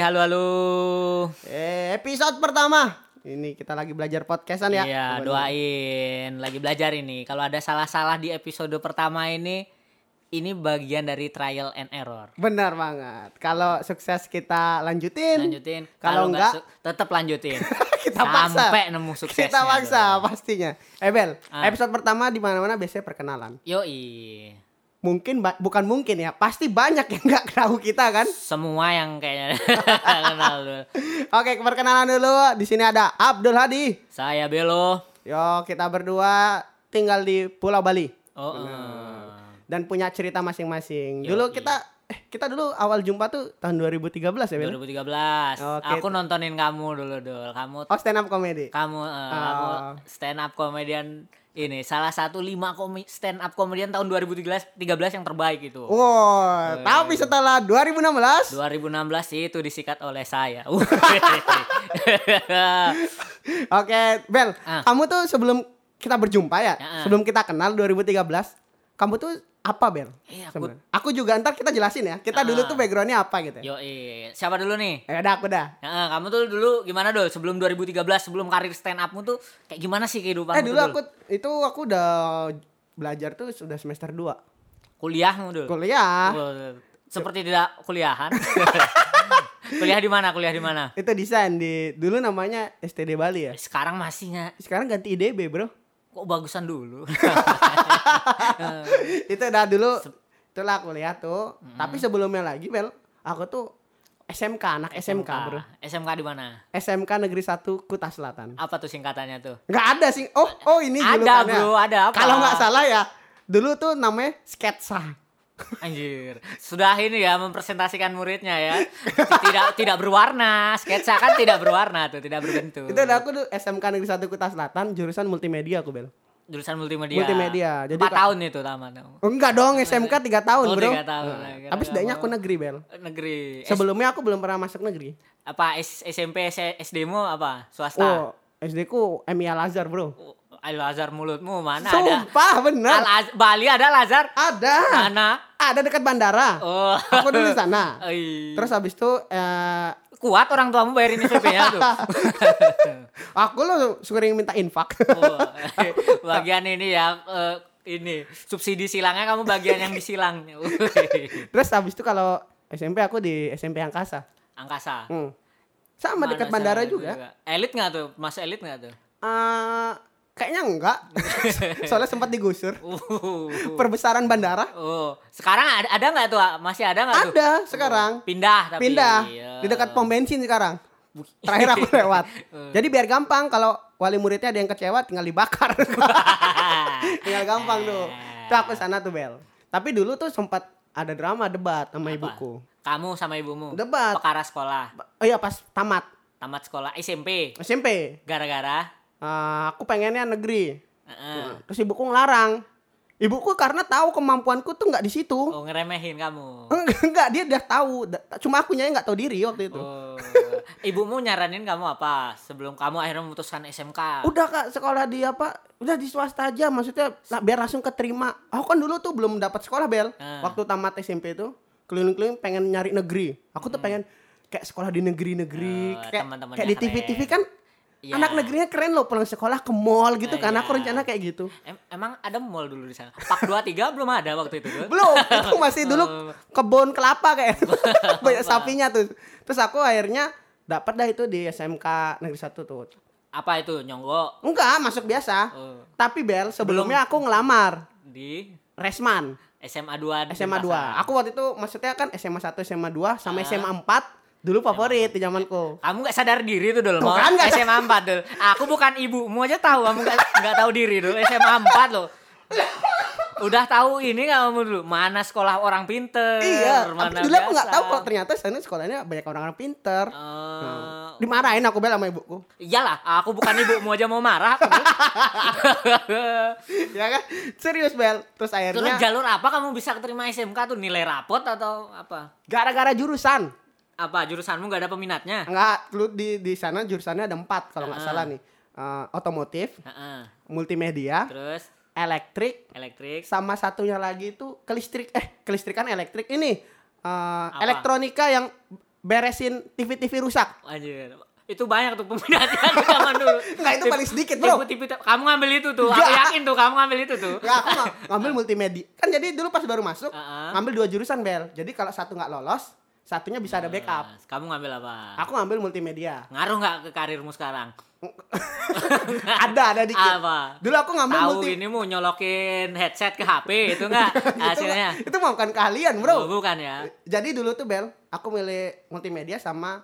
Halo-halo. Episode pertama. Ini kita lagi belajar podcastan ya. Iya, doain lagi belajar ini. Kalau ada salah-salah di episode pertama ini bagian dari trial and error. Benar banget. Kalau sukses kita lanjutin. Kalau enggak tetap lanjutin. Kita paksa. Sampai nemu suksesnya. Kita paksa doang. Pastinya. Bel, episode pertama di mana-mana biasanya perkenalan. Yoi. Bukan mungkin ya, pasti banyak yang gak tahu kita kan. Semua yang kayaknya kenal dulu. Oke, perkenalan dulu. Di sini ada Abdul Hadi. Saya Belo. Yo, kita berdua tinggal di Pulau Bali. Dan punya cerita masing-masing. Kita dulu awal jumpa tuh tahun 2013 ya, Bel? 2013. Okay. Aku nontonin kamu dulu, Dul. Kamu stand up comedy. Kamu stand up comedian ini salah satu 5 stand up comedian tahun 2013 yang terbaik itu. Wow, tapi setelah 2016 itu disikat oleh saya. Oke, Bel. Kamu tuh sebelum kita berjumpa ya, sebelum kita kenal 2013, kamu tuh apa, Bel? Aku juga ntar kita jelasin ya. Kita dulu tuh backgroundnya apa gitu. Yoi. Siapa dulu nih? Aku dah. Kamu tuh dulu gimana, Dul? Sebelum 2013, sebelum karir stand upmu tuh kayak gimana sih kehidupanmu? Dulu aku udah belajar tuh sudah semester 2. Kuliahmu, Dul? Kuliah. Seperti tidak kuliahan. Kuliah di mana? Itu desain dulu namanya STD Bali ya. Sekarang masih enggak? Sekarang ganti IDB, Bro. Kok bagusan dulu. Itu udah dulu. Itulah kuliah tuh. Tapi sebelumnya lagi, Bel, aku tuh anak SMK, Bro. SMK di mana? SMK Negeri 1 Kuta Selatan. Apa tuh singkatannya tuh? Enggak ada sih. Oh, ini julukannya. Ada, Bro, ada apa? Kalau enggak salah ya, dulu tuh namanya sketsa. Anjir. Sudah ini ya mempresentasikan muridnya ya. Tidak berwarna. Sketsa kan tidak berwarna tuh, tidak berbentuk. Itu udah aku SMK Negeri 1 Kuta Selatan, jurusan multimedia aku, Bel. Jurusan multimedia. Jadi 4 tahun itu tamat. Enggak dong, SMK 3 tahun, Bro. 3 tahun. Tapi setidaknya aku negeri, Bel. Negeri. Sebelumnya aku belum pernah masuk negeri. Apa SMP SD-mu apa? Swasta. Oh, SD-ku MI Al-Azhar, Bro. Al-Azhar mulutmu mana ada? Sumpah bener. Bali ada Al-Azhar? Ada. Mana? Ada dekat bandara. Oh. Aku dulu di sana. Terus habis itu kuat orang tuamu bayarin SPP-nya tuh. Aku lo sering minta infak. Bagian ini ya ini subsidi silangnya kamu bagian yang disilang. Terus habis itu kalau SMP aku di SMP Angkasa. Angkasa. Sama mana dekat bandara juga. Elit enggak tuh? Masuk elit enggak tuh? Kayaknya enggak. Soalnya sempat digusur. Perbesaran bandara. Sekarang ada enggak tuh? Masih ada enggak tuh? Ada sekarang. Pindah. Di dekat pom bensin sekarang. Terakhir aku lewat. Jadi biar gampang kalau wali muridnya ada yang kecewa tinggal dibakar. Tinggal gampang tuh. Tuh aku sana tuh, Bel. Tapi dulu tuh sempat ada drama debat sama ibuku. Kamu sama ibumu? Debat. Perkara sekolah. Oh iya, pas tamat sekolah SMP. Gara-gara aku pengennya negeri. Terus ibuku ngelarang. Ibuku karena tahu kemampuanku tuh nggak di situ. Oh, ngeremehin kamu? Enggak, dia udah tahu. Cuma aku nyanyi nggak tahu diri waktu itu. Ibumu nyaranin kamu apa sebelum kamu akhirnya memutuskan SMK? Udah, Kak, sekolah di apa? Udah di swasta aja. Maksudnya biar langsung keterima. Aku kan dulu tuh belum dapat sekolah, Bel. Waktu tamat SMP tuh keliling-keliling pengen nyari negeri. Aku tuh pengen kayak sekolah di negeri-negeri. Kayak di TV-TV kan. Ya. Anak negerinya keren loh, pulang sekolah ke mall gitu kan. Aku rencana kayak gitu. Emang ada mall dulu di sana? Pak 23 belum ada waktu itu. Belum. Itu masih dulu kebun kelapa kayak. Banyak sapinya tuh. Terus aku akhirnya dapat dah itu di SMK Negeri 1 tuh. Apa itu? Nyonggo? Enggak, masuk biasa. Tapi, Bel, sebelumnya aku ngelamar di Resman SMA 2. Aku waktu itu maksudnya kan SMA 1, SMA 2 sama SMA 4. Dulu favorit di zamanku. Kamu gak sadar diri tuh, Dul. Bukan gak SMA 4, Dul. Aku bukan ibumu aja tahu. Kamu gak tahu diri, Dul. SMA 4 loh. Udah tahu ini kamu dulu. Mana sekolah orang pinter. Iya. Tapi dulu aku gak tahu kalau ternyata sana sekolahnya banyak orang-orang pinter. Dimarahin aku, Bel, sama ibuku. Iyalah. Aku bukan ibumu aja mau marah. Ya kan? Serius, Bel. Terus akhirnya. Terus jalur apa kamu bisa keterima SMK tuh? Nilai rapot atau apa? Gara-gara jurusan. Apa jurusanmu nggak ada peminatnya? Nggak, lu di sana jurusannya ada 4 kalau nggak salah nih. Otomotif, multimedia, terus elektrik, sama satunya lagi itu kelistrikan elektrik ini elektronika yang beresin TV rusak. Anjir. Itu banyak tuh peminatnya zaman dulu. Enggak, itu paling sedikit, Bro. Kamu ngambil itu tuh. Aku yakin tuh kamu ngambil itu tuh. Ya, aku ngambil multimedia. Kan jadi dulu pas baru masuk, ngambil 2 jurusan, Bel. Jadi kalau satu enggak lolos, satunya bisa ada backup. Kamu ngambil apa? Aku ngambil multimedia. Ngaruh enggak ke karirmu sekarang? Ada dikit. Apa? Dulu aku ngambil ini mau nyolokin headset ke HP itu enggak hasilnya. Itu mah bukan keahlian, Bro. Oh, bukan ya. Jadi dulu tuh, Bel, aku milih multimedia sama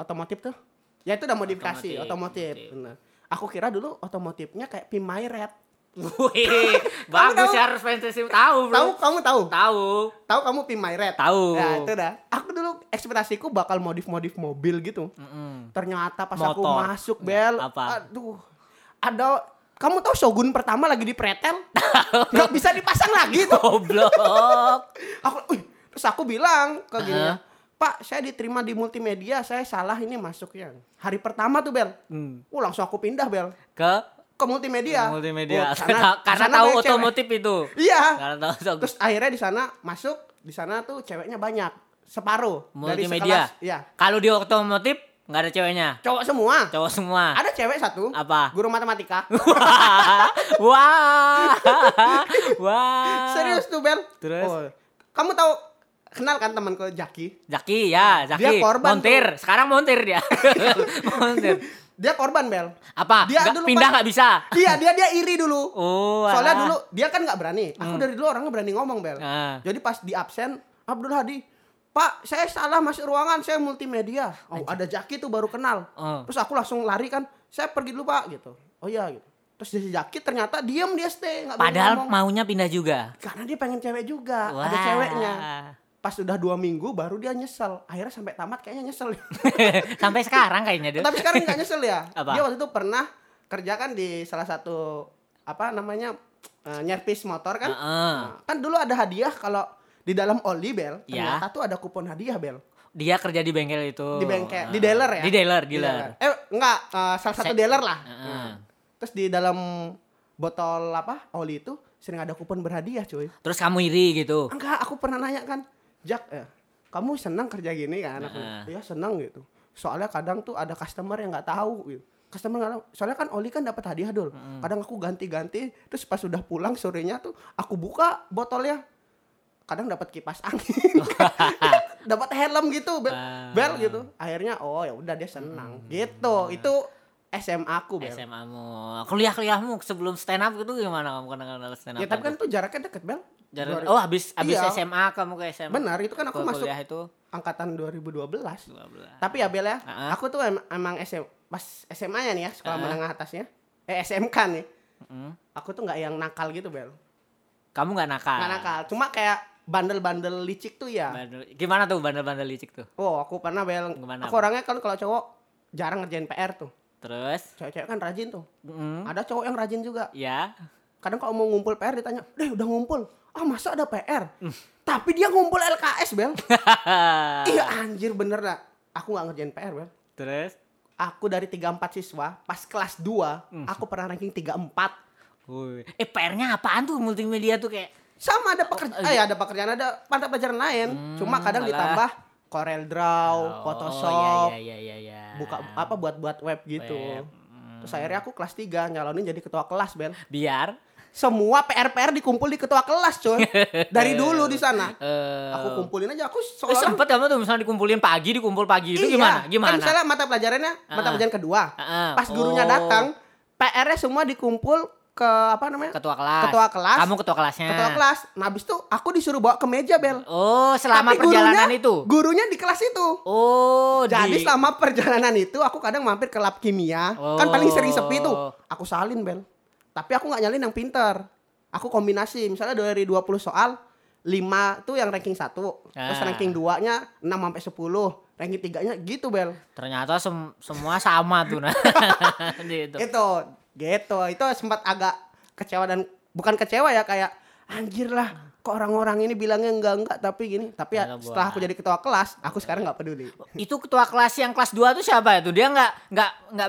otomotif tuh. Ya itu udah modifikasi otomotif. Benar. Aku kira dulu otomotifnya kayak Pimayret. Wih, bagus ya, harus fantasy tahu, Bro. Tahu kamu Pimayret. Tahu. Ya, itu dah. Aku dulu ekspektasiku bakal modif-modif mobil gitu. Mm-hmm. Ternyata pas motor. Aku masuk, Bel. Apa? Aduh. Ada, kamu tahu Shogun pertama lagi di pretel? Enggak bisa dipasang lagi tuh. Goblok. Terus aku bilang ke gini, Pak, saya diterima di multimedia, saya salah ini masuknya. Hari pertama tuh, Bel. Langsung aku pindah, Bel. Ke multimedia. Karena tahu otomotif cewek. Itu. Iya. Terus akhirnya di sana masuk, di sana tuh ceweknya banyak, separuh multimedia. Dari sekelas. Iya. Kalau di otomotif enggak ada ceweknya. Cowok semua. Ada cewek satu. Apa? Guru matematika. Wah. Serius tuh, Bel. Terus kamu tahu, kenal kan temanku Jaki ya, Jaki. Dia korban montir. Tuh. Sekarang montir dia. Dia korban, Bel. Apa? Dia dulu pindah enggak bisa. Iya, dia iri dulu. Oh. Soalnya dulu dia kan enggak berani. Aku dari dulu orangnya berani ngomong, Bel. Jadi pas di absen, Abdul Hadi, "Pak, saya salah masuk ruangan, saya multimedia." Oh, ada Jaki tuh baru kenal. Terus aku langsung lari kan, "Saya pergi dulu, Pak," gitu. Oh iya gitu. Terus si Jaki ternyata diam dia stay, enggak berani ngomong. Padahal maunya pindah juga. Karena dia pengen cewek juga. Wah. Ada ceweknya. Pas udah 2 minggu baru dia nyesel. Akhirnya sampai tamat kayaknya nyesel. Sampai sekarang kayaknya dia. Tapi sekarang gak nyesel ya. Apa? Dia waktu itu pernah kerja kan di salah satu nyerpis motor kan. Kan dulu ada hadiah kalau di dalam oli, Bel. Ya. Ternyata tuh ada kupon hadiah, Bel. Dia kerja di bengkel itu. Di bengkel, di dealer ya. Di dealer. Salah satu dealer lah. Terus di dalam botol oli itu sering ada kupon berhadiah, cuy. Terus kamu iri gitu? Enggak, aku pernah nanya kan. "Jak, kamu senang kerja gini kan?" Aku, "Ya senang," gitu. "Soalnya kadang tuh ada customer yang gak tahu gitu. Soalnya kan oli kan dapat hadiah dulu. Kadang aku ganti-ganti, terus pas udah pulang sorenya tuh aku buka botolnya. Kadang dapat kipas angin, dapat helm gitu, bel gitu." Akhirnya ya udah dia senang gitu. Itu SMA aku, Bel. SMA-mu. Kuliahmu sebelum stand up gitu gimana kamu kenal stand up? Ya tapi kan tuh jaraknya deket, Bel. Habis iya. SMA kamu ke SMA. Benar, itu kan aku masuk itu angkatan 2012. Tapi ya, Bel ya, aku tuh emang pas SMA-nya nih ya, sekolah menengah atasnya. SMK nih. Aku tuh enggak yang nakal gitu, Bel. Kamu enggak nakal? Enggak nakal, cuma kayak bandel-bandel licik tuh ya. Gimana tuh bandel-bandel licik tuh? Oh, aku pernah, Bel. Gimana? Aku orangnya kan kalau cowok jarang ngerjain PR tuh. Terus? Cewek-cewek kan rajin tuh. Ada cowok yang rajin juga. Iya. Kadang kalau mau ngumpul PR ditanya, "Deh, udah ngumpul." "Ah, masa ada PR?" Tapi dia ngumpul LKS, Bel. Iya, anjir, bener lah. Aku gak ngerjain PR, Bel. Terus? Aku dari 34 siswa, pas kelas 2, aku pernah ranking 34. PR-nya apaan tuh multimedia tuh kayak? Sama, ada pekerjaan, ada mata pelajaran lain. Cuma kadang ditambah Corel Draw, Photoshop, buka buat web gitu. Terus akhirnya aku kelas 3 nyalonin jadi ketua kelas, Bel. Biar semua PR dikumpul di ketua kelas, coy. Dari dulu di sana. Aku kumpulin aja, aku soalnya sempet kamu tuh misalnya dikumpul pagi itu gimana? Kan misalnya mata pelajarannya mata pelajaran kedua. Pas gurunya datang, PR-nya semua dikumpul ke ketua kelas. Kamu ketua kelas. Nah, habis itu aku disuruh bawa ke meja, Bel. Oh, selama tapi perjalanan itu. Gurunya di kelas itu. Oh, jadi selama perjalanan itu aku kadang mampir ke lab kimia. Kan paling sering sepi tuh. Aku salin, Bel. Tapi aku gak nyalin yang pintar. Aku kombinasi. Misalnya dari 20 soal, 5 tuh yang ranking 1. Terus ranking 2-nya 6-10. Ranking 3-nya gitu, Bel. Ternyata semua sama tuh. Gitu. Itu sempat agak kecewa. Dan bukan kecewa ya, kayak anjir lah, kok orang-orang ini bilangnya enggak tapi gini. Tapi ya, setelah aku jadi ketua kelas, aku sekarang enggak peduli. Itu ketua kelas yang kelas 2 tuh siapa itu? Dia enggak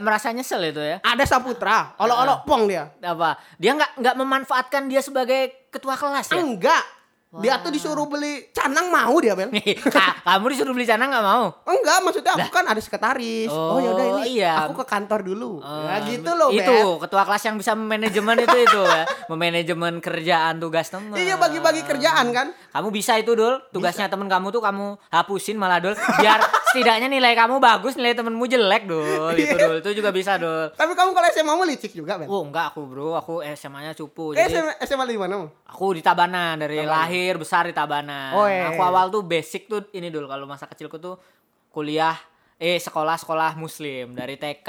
merasa nyesel itu ya? Ada Saputra, olok-olok pong dia. Apa? Dia enggak memanfaatkan dia sebagai ketua kelas ya? Enggak. Wow. Dia tuh disuruh beli canang mau dia, Bel. Kamu disuruh beli canang gak mau? Enggak, maksudnya aku kan ada sekretaris. Oh yaudah ini iya. Aku ke kantor dulu. Nah gitu loh, Bel. Itu ketua kelas yang bisa memanajemen itu ya. Memanajemen kerjaan tugas teman. Iya bagi-bagi kerjaan kan. Kamu bisa itu, Dul. Tugasnya teman kamu tuh kamu hapusin malah, Dul. Biar setidaknya nilai kamu bagus, nilai temenmu jelek, Dul. Itu, Dul. Itu juga bisa, Dul. Tapi kamu kalau SMA-mu licik juga, Bel? Oh enggak aku, Bro. Aku SMA-nya cupu. SMA di mana? Aku di Tabanan dari lahir. Besar di Tabanan. Oh, iya. Aku awal tuh basic tuh ini dulu kalau masa kecilku tuh kuliah sekolah muslim dari TK.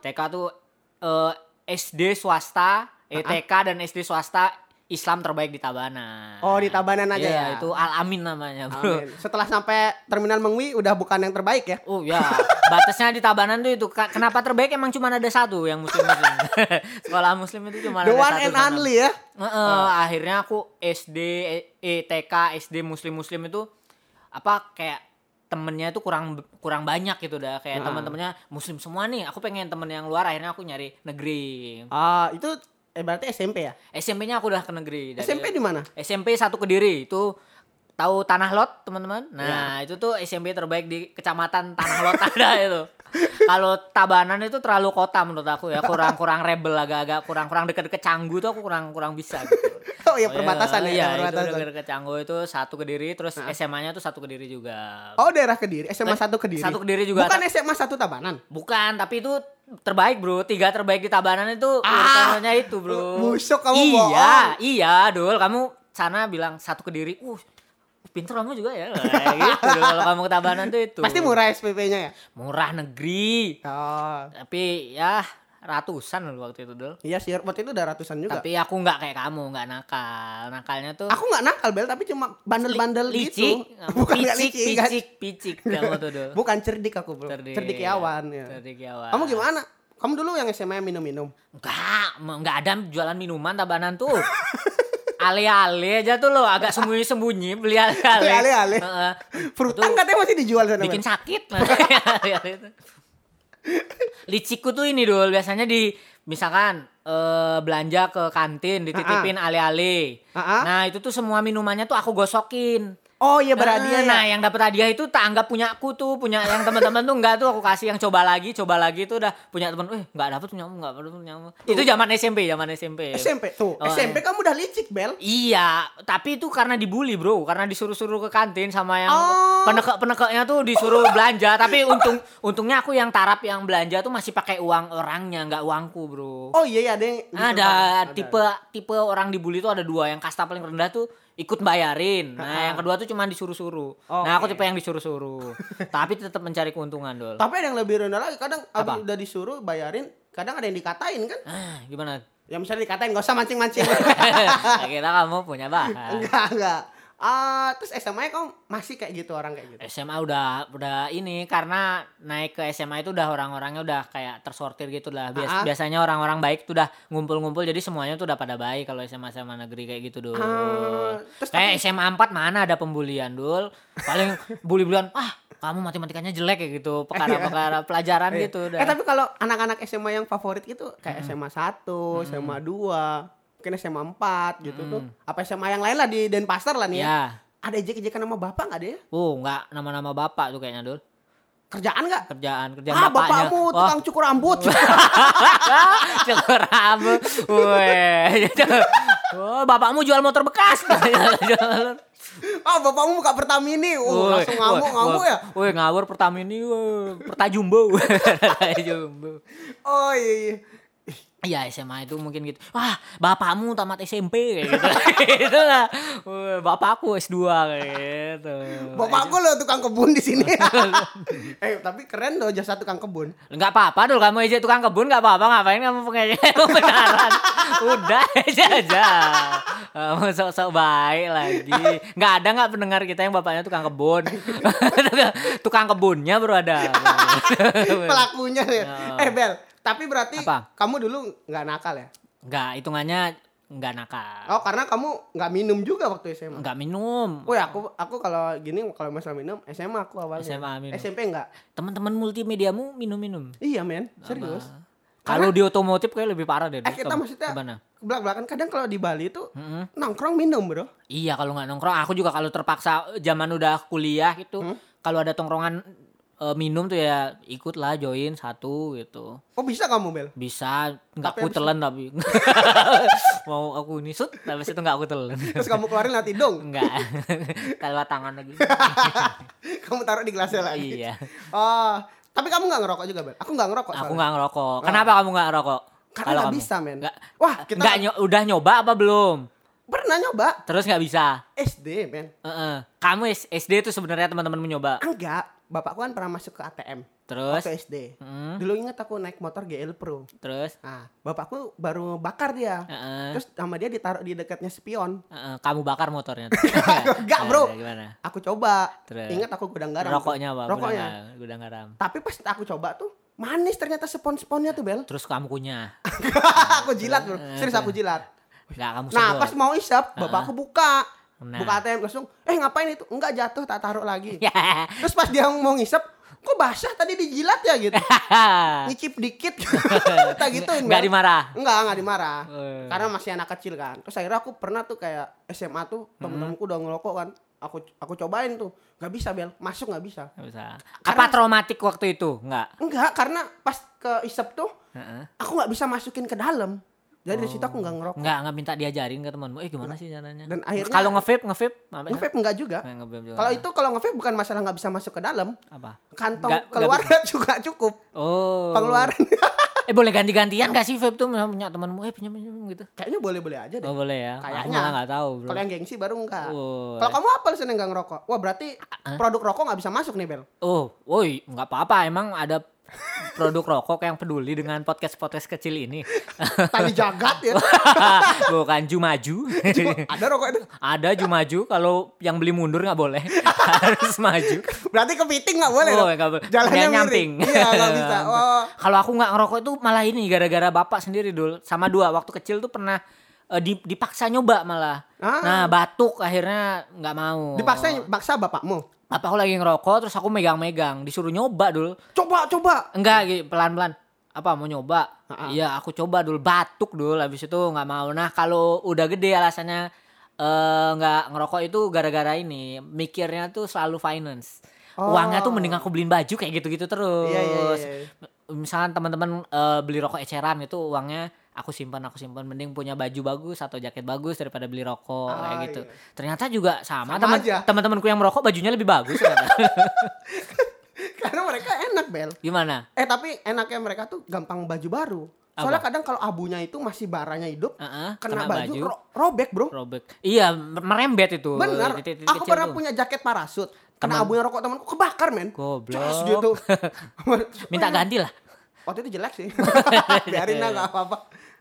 TK tuh SD swasta, TK dan SD swasta Islam terbaik di Tabanan. Oh, di Tabanan aja ya. Itu Al-Amin namanya, Bro. Amin. Setelah sampai terminal Mengwi udah bukan yang terbaik ya. Oh ya, batasnya di Tabanan tuh itu. Kenapa terbaik emang cuma ada satu yang muslim-muslim. Sekolah muslim itu cuma ada satu. The one and only ya. Akhirnya aku SD TK SD muslim-muslim itu apa kayak temennya itu kurang banyak gitu dah kayak teman-temannya muslim semua nih. Aku pengen temen yang luar akhirnya aku nyari negeri. Itu berarti SMP ya? SMP-nya aku udah ke negeri. SMP di mana? SMP Satu Kediri. Itu tahu Tanah Lot, teman-teman? Nah, itu tuh SMP terbaik di Kecamatan Tanah Lot ada itu. Kalau Tabanan itu terlalu kota menurut aku ya, kurang rebel agak-agak, kurang deket-deket Canggu tuh aku kurang bisa gitu. Oh ya perbatasan perbatasan. Itu deket-deket Canggu itu Satu Kediri, terus SMA-nya tuh Satu Kediri juga. Oh, daerah Kediri, SMA Satu Kediri. Satu Kediri juga. Bukan SMA Satu Tabanan. Bukan, tapi itu terbaik, Bro. 3 terbaik di Tabanan itu urutannya itu, Bro. Busuk kamu bohong. Iya, Dul. Kamu sana bilang Satu Kediri. Pinter kamu juga ya. Gitu Dul. Kalau kamu ke Tabanan tuh itu. Pasti murah SPP-nya ya? Murah negeri. Tapi ya ratusan loh waktu itu, Dul. Iya sih, waktu itu udah ratusan juga. Tapi aku gak kayak kamu, gak nakal. Nakalnya tuh aku gak nakal, Bel, tapi cuma bandel-bandel gitu. Bukan licik. Kamu tuh, Dul. Bukan cerdik aku, Bro. Cerdikiawan. Kamu gimana? Kamu dulu yang SMA minum-minum? Enggak ada jualan minuman Tabanan tuh. Ale-ale aja tuh lo, agak sembunyi-sembunyi beli ale-ale. Frutan katanya masih dijual sana. Bikin sakit. Ale-ale itu. Liciku tuh ini, Dul, biasanya di misalkan belanja ke kantin dititipin ale-ale. Nah itu tuh semua minumannya tuh aku gosokin. Oh iya berhadiah. Nah yang dapat hadiah itu tak anggap punya aku tuh. Punya yang teman-teman tuh enggak tuh aku kasih yang coba lagi tuh udah punya teman. Enggak dapat punya aku. Itu zaman SMP. SMP tuh. SMP kamu udah licik, Bel. Iya, tapi itu karena dibully, Bro. Karena disuruh-suruh ke kantin sama yang penekek-penekeknya tuh disuruh belanja, tapi untungnya aku yang taraf yang belanja tuh masih pakai uang orangnya, enggak uangku, Bro. Oh iya ada yang ada tipe orang dibully tuh ada 2, yang kasta paling rendah tuh ikut bayarin. Nah, yang kedua tuh cuma disuruh-suruh. Okay. Nah, aku tipe yang disuruh-suruh. Tapi tetap mencari keuntungan, Dol. Tapi ada yang lebih rendah lagi. Kadang abis udah disuruh bayarin, kadang ada yang dikatain kan? Gimana? Ya misalnya dikatain gak usah mancing-mancing. Akhirnya kamu punya bahan. Enggak. Terus SMA-nya kamu masih kayak gitu orang kayak gitu? SMA udah ini karena naik ke SMA itu udah orang-orangnya udah kayak tersortir gitu lah. Biasanya orang-orang baik tuh udah ngumpul-ngumpul jadi semuanya tuh udah pada baik kalau SMA negeri kayak gitu, Dul. Kayak SMA 4 mana ada pembulian, Dul. Paling bully-bulian kamu matematikanya jelek kayak gitu, perkara-perkara pelajaran gitu udah. Tapi kalau anak-anak SMA yang favorit gitu kayak SMA 1, SMA 2, mungkin SMA 4 gitu tuh. Apa SMA yang lain lah di Denpasar lah nih ya. Ada ejek-ejekan nama bapak gak deh? Enggak, nama-nama bapak tuh kayaknya, Dul. Kerjaan gak? Kerjaan bapaknya. Bapakmu tukang cukur rambut. Cukur rambut. Bapakmu jual motor bekas. Bapakmu buka Pertamini. Langsung ngamuk ya. Ngawur Pertamini. Pertajumbo. Oh iya. Iya SMA itu mungkin gitu. Bapakmu tamat SMP kayak gitu. Gitu lah. Bapakku S2 kayak gitu. Bapakku loh tukang kebun di sini. Tapi keren loh jasa tukang kebun. Enggak apa-apa, Dul, kamu aja tukang kebun enggak apa-apa. Ngapain kamu pengen beneran. Udah aja. Kamu sok-sok baik lagi. Enggak pendengar kita yang bapaknya tukang kebun. Tukang kebunnya, Bro, ada. Pelakunya ya. Bel. Tapi berarti kamu dulu gak nakal ya? Enggak, hitungannya Enggak nakal. Oh, karena kamu enggak minum juga waktu SMA? Enggak minum. Oh ya, aku kalau gini kalau masalah minum SMA aku awalnya. SMA minum. SMP enggak. Teman-teman multimediamu minum-minum. Iya, men. Serius. Kalau di otomotif kayak lebih parah deh. Kita maksudnya belak-belakan kadang kalau di Bali tuh nongkrong minum, bro. Iya, kalau enggak nongkrong aku juga kalau terpaksa zaman udah kuliah gitu, kalau ada tongkrongan minum tuh ya ikutlah join satu gitu. Oh bisa kamu, Bel? Bisa, nggak aku telan tapi mau aku nisut, tapi itu nggak aku telan. Terus kamu keluarin lati dong? Nggak, lewat tangan lagi. Kamu taruh di gelasnya lagi. Iya. Oh, tapi kamu nggak ngerokok juga, Bel? Aku nggak ngerokok. Aku nggak ngerokok. Kenapa kamu nggak ngerokok? Karena nggak bisa, men. Wah, kita nggak udah nyoba apa belum? Pernah nyoba. Terus nggak bisa? SD, men. Kamu SD itu sebenarnya teman-teman mencoba? Enggak. Bapakku kan pernah masuk ke ATM. Terus? Waktu SD. Dulu ingat aku naik motor GL Pro. Terus? Nah, bapakku baru bakar dia. Terus sama dia ditaruh di dekatnya spion. Kamu bakar motornya? Enggak, bro. Gimana? Aku coba. Terus? Ingat aku gudang garam. Rokoknya apa? Rokoknya. Gudang garam. Tapi pas aku coba tuh, manis ternyata spon-sponnya tuh, Bel. Terus kamu kunyah? Aku jilat, bro. Serius aku jilat. Enggak, kamu sebut. Nah, pas mau isap, bapakku buka. Buka ATM langsung, ngapain itu? Enggak, jatuh, tak taruh lagi. Terus pas dia mau ngisep, kok basah tadi dijilat ya gitu. Ngicip dikit. Tak gituin. Enggak dimarah. Enggak dimarah. Karena masih anak kecil kan. Terus akhirnya aku pernah tuh kayak SMA tuh temen-temenku udah ngerokok kan. Aku cobain tuh, nggak bisa, Bel, masuk nggak bisa. Nggak bisa. Apa traumatik waktu itu? Enggak, karena pas ke isep tuh, aku nggak bisa masukin ke dalam. Jadi dari situ aku enggak ngerokok. Enggak minta diajarin ke temanmu. Gimana sih caranya? Dan akhirnya kalau nge-vape? Nge-vape enggak juga. Kalau itu kalau nge-vape bukan masalah enggak bisa masuk ke dalam. Apa? Kantong keluarnya juga cukup. Oh. Pengeluaran. Boleh ganti-gantian enggak sih vape tuh punya temanmu? Punya gitu. Kayaknya boleh-boleh aja deh. Oh, boleh ya. Kayaknya enggak tahu, bro. Kalau yang gengsi baru enggak. Oh. Kalau kamu apa alasan enggak ngerokok? Wah, berarti produk rokok enggak bisa masuk nih, Bel. Oh, woi, enggak apa-apa. Emang ada produk rokok yang peduli dengan podcast-podcast kecil ini. Tadi jagat ya. Bukan Jumaju. Ada rokok itu? Ada Jumaju. Kalau yang beli mundur gak boleh. Harus maju. Berarti kepiting gak boleh. Jalannya nyamping. Iya gak bisa. Kalau aku gak ngerokok itu malah ini. Gara-gara bapak sendiri dulu. Sama dua. Waktu kecil tuh pernah dipaksa nyoba malah. Nah batuk akhirnya gak mau. Dipaksa baksa bapakmu? Aku lagi ngerokok terus aku megang-megang, disuruh nyoba dulu. Coba. Enggak, gitu, pelan-pelan. Apa mau nyoba? Iya, aku coba dulu, batuk dulu habis itu enggak mau. Nah, kalau udah gede alasannya enggak ngerokok itu gara-gara ini, mikirnya tuh selalu finance. Oh. Uangnya tuh mending aku beliin baju kayak gitu-gitu terus. Iya. Misalkan teman-teman beli rokok eceran itu uangnya aku simpan, mending punya baju bagus atau jaket bagus daripada beli rokok kayak gitu. Iya. Ternyata juga sama teman-temanku yang merokok bajunya lebih bagus. Karena mereka enak, Bel. Gimana? Tapi enaknya mereka tuh gampang baju baru. Soalnya kadang kalau abunya itu masih baranya hidup, kena baju robek, bro. Robek. Iya, merembet itu. Benar. Aku pernah punya jaket parasut. Kena abunya rokok temanku, kebakar, men. Goblok. Dia tuh. Minta ganti lah. Waktu itu jelek sih. Biarin lah, gak apa-apa.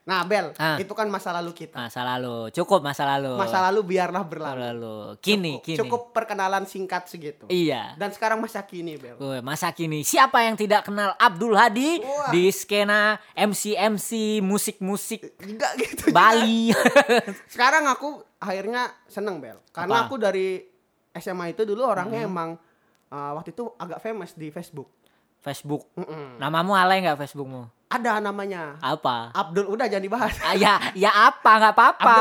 Nah, Bel, itu kan masa lalu kita. Masa lalu, cukup masa lalu. Masa lalu biarlah berlalu. Kini. Cukup perkenalan singkat segitu. Iya. Dan sekarang masa kini, Bel. Masa kini. Siapa yang tidak kenal Abdul Hadi di skena MC musik-musik. Enggak gitu. Bali. Sekarang aku akhirnya seneng, Bel. Karena aku dari SMA itu dulu orangnya emang waktu itu agak famous di Facebook. Namamu alay gak Facebookmu? Ada namanya. Apa? Abdul, udah jangan dibahas. Ya apa, gak apa-apa.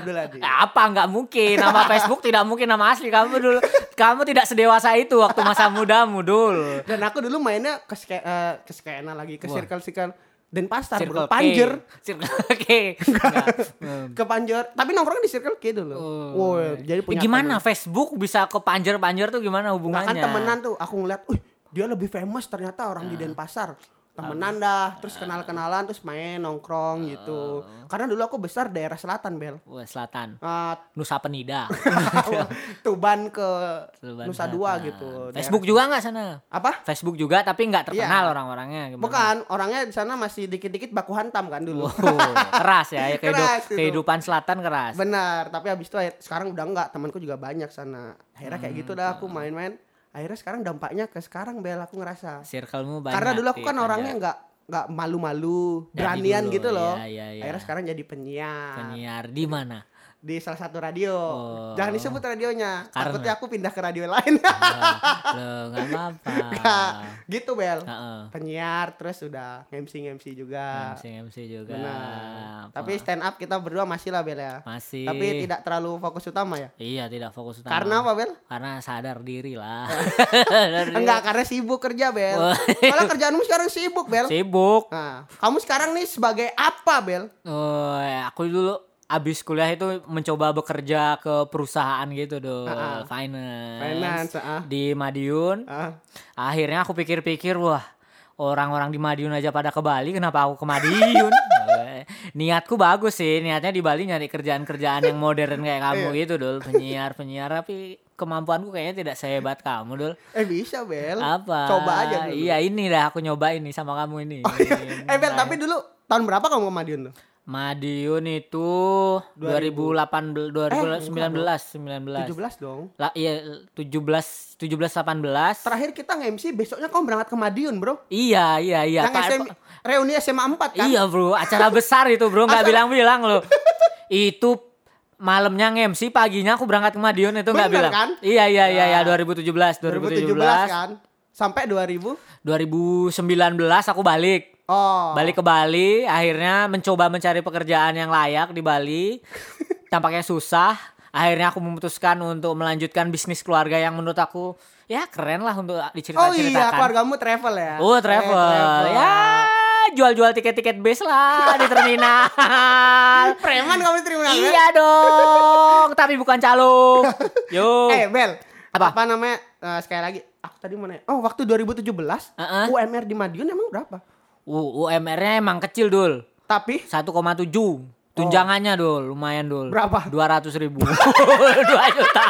Abdul Hadi. Apa, gak mungkin. Nama Facebook tidak mungkin nama asli. Kamu dulu, kamu tidak sedewasa itu waktu masa mudamu dulu. Dan aku dulu mainnya ke skena lagi, ke circle-circle. Dan pasar, bro. Panjer. Circle K. Ke Panjer. Tapi nongkrongnya di Circle K dulu. Jadi punya gimana temen. Facebook bisa ke Panjer-Panjer tuh gimana hubungannya? Bahkan temenan tuh aku ngeliat, dia lebih famous ternyata orang di Denpasar. Temenan dah, terus kenal-kenalan, terus main nongkrong gitu. Karena dulu aku besar daerah selatan, Bel. Selatan. Nusa Penida. Tuban ke Nusa Dua gitu. Facebook daerah. Juga gak sana? Apa? Facebook juga tapi gak terkenal orang-orangnya. Gimana? Bukan, orangnya di sana masih dikit-dikit baku hantam kan dulu. Keras ya, kehidupan selatan keras. Benar, tapi habis itu sekarang udah enggak, temanku juga banyak sana. Akhirnya kayak gitu dah aku main-main. Akhirnya sekarang dampaknya ke sekarang, Bel, aku ngerasa. Circle-mu banyak. Karena dulu aku kan orangnya enggak nggak malu-malu, beranian dulu, gitu loh. Iya. Akhirnya sekarang jadi penyiar. Penyiar di mana? Di salah satu radio. Oh. Jangan disebut radionya. Karena... takutnya aku pindah ke radio lain. Nggak apa-apa. Gak. Gitu Bel. Penyiar terus udah MC juga. MC juga. Benar. Tapi stand up kita berdua masih lah Bel ya. Masih. Tapi tidak terlalu fokus utama ya. Iya tidak fokus utama. Karena apa Bel? Karena sadar diri lah. Enggak karena sibuk kerja Bel. Kalau kerjaanmu sekarang sibuk Bel. Sibuk. Nah, kamu sekarang nih sebagai apa Bel? Oh ya, aku dulu. Abis kuliah itu mencoba bekerja ke perusahaan gitu dong, finance. Di Madiun. Akhirnya aku pikir-pikir, wah orang-orang di Madiun aja pada ke Bali, kenapa aku ke Madiun? Niatku bagus sih, niatnya di Bali nyari kerjaan-kerjaan yang modern kayak kamu gitu dong, penyiar-penyiar, tapi kemampuanku kayaknya tidak sehebat kamu dong. Bisa Bel, apa? Coba aja dulu. Iya ini dah aku nyobain nih sama kamu ini. Bel tapi dulu tahun berapa kamu ke Madiun tuh? Madiun itu 2017 dong. Lah iya 17 18. Terakhir kita nge-MC besoknya kamu berangkat ke Madiun, Bro. Iya. Reuni SMA 4 kan? Iya, Bro. Acara besar itu, Bro. Enggak bilang-bilang lo. Itu malamnya nge-MC, paginya aku berangkat ke Madiun itu enggak bilang. Kan? Iya, 2017 kan. Sampai 2019 aku balik. Balik ke Bali, akhirnya mencoba mencari pekerjaan yang layak di Bali. Tampaknya susah. Akhirnya aku memutuskan untuk melanjutkan bisnis keluarga yang menurut aku ya keren lah untuk diceritakan. Oh iya, keluargamu travel ya? Oh travel. Ya jual-jual tiket-tiket base lah di terminal. Preman kamu di terminal? Iya dong, tapi bukan calo. Yo. Bel, apa namanya? Sekali lagi, aku tadi mau nanya. Oh waktu 2017, UMR di Madiun emang berapa? UMR-nya emang kecil Dul. Tapi 1,7 tunjangannya Dul, lumayan Dul. Berapa? 200.000 2 juta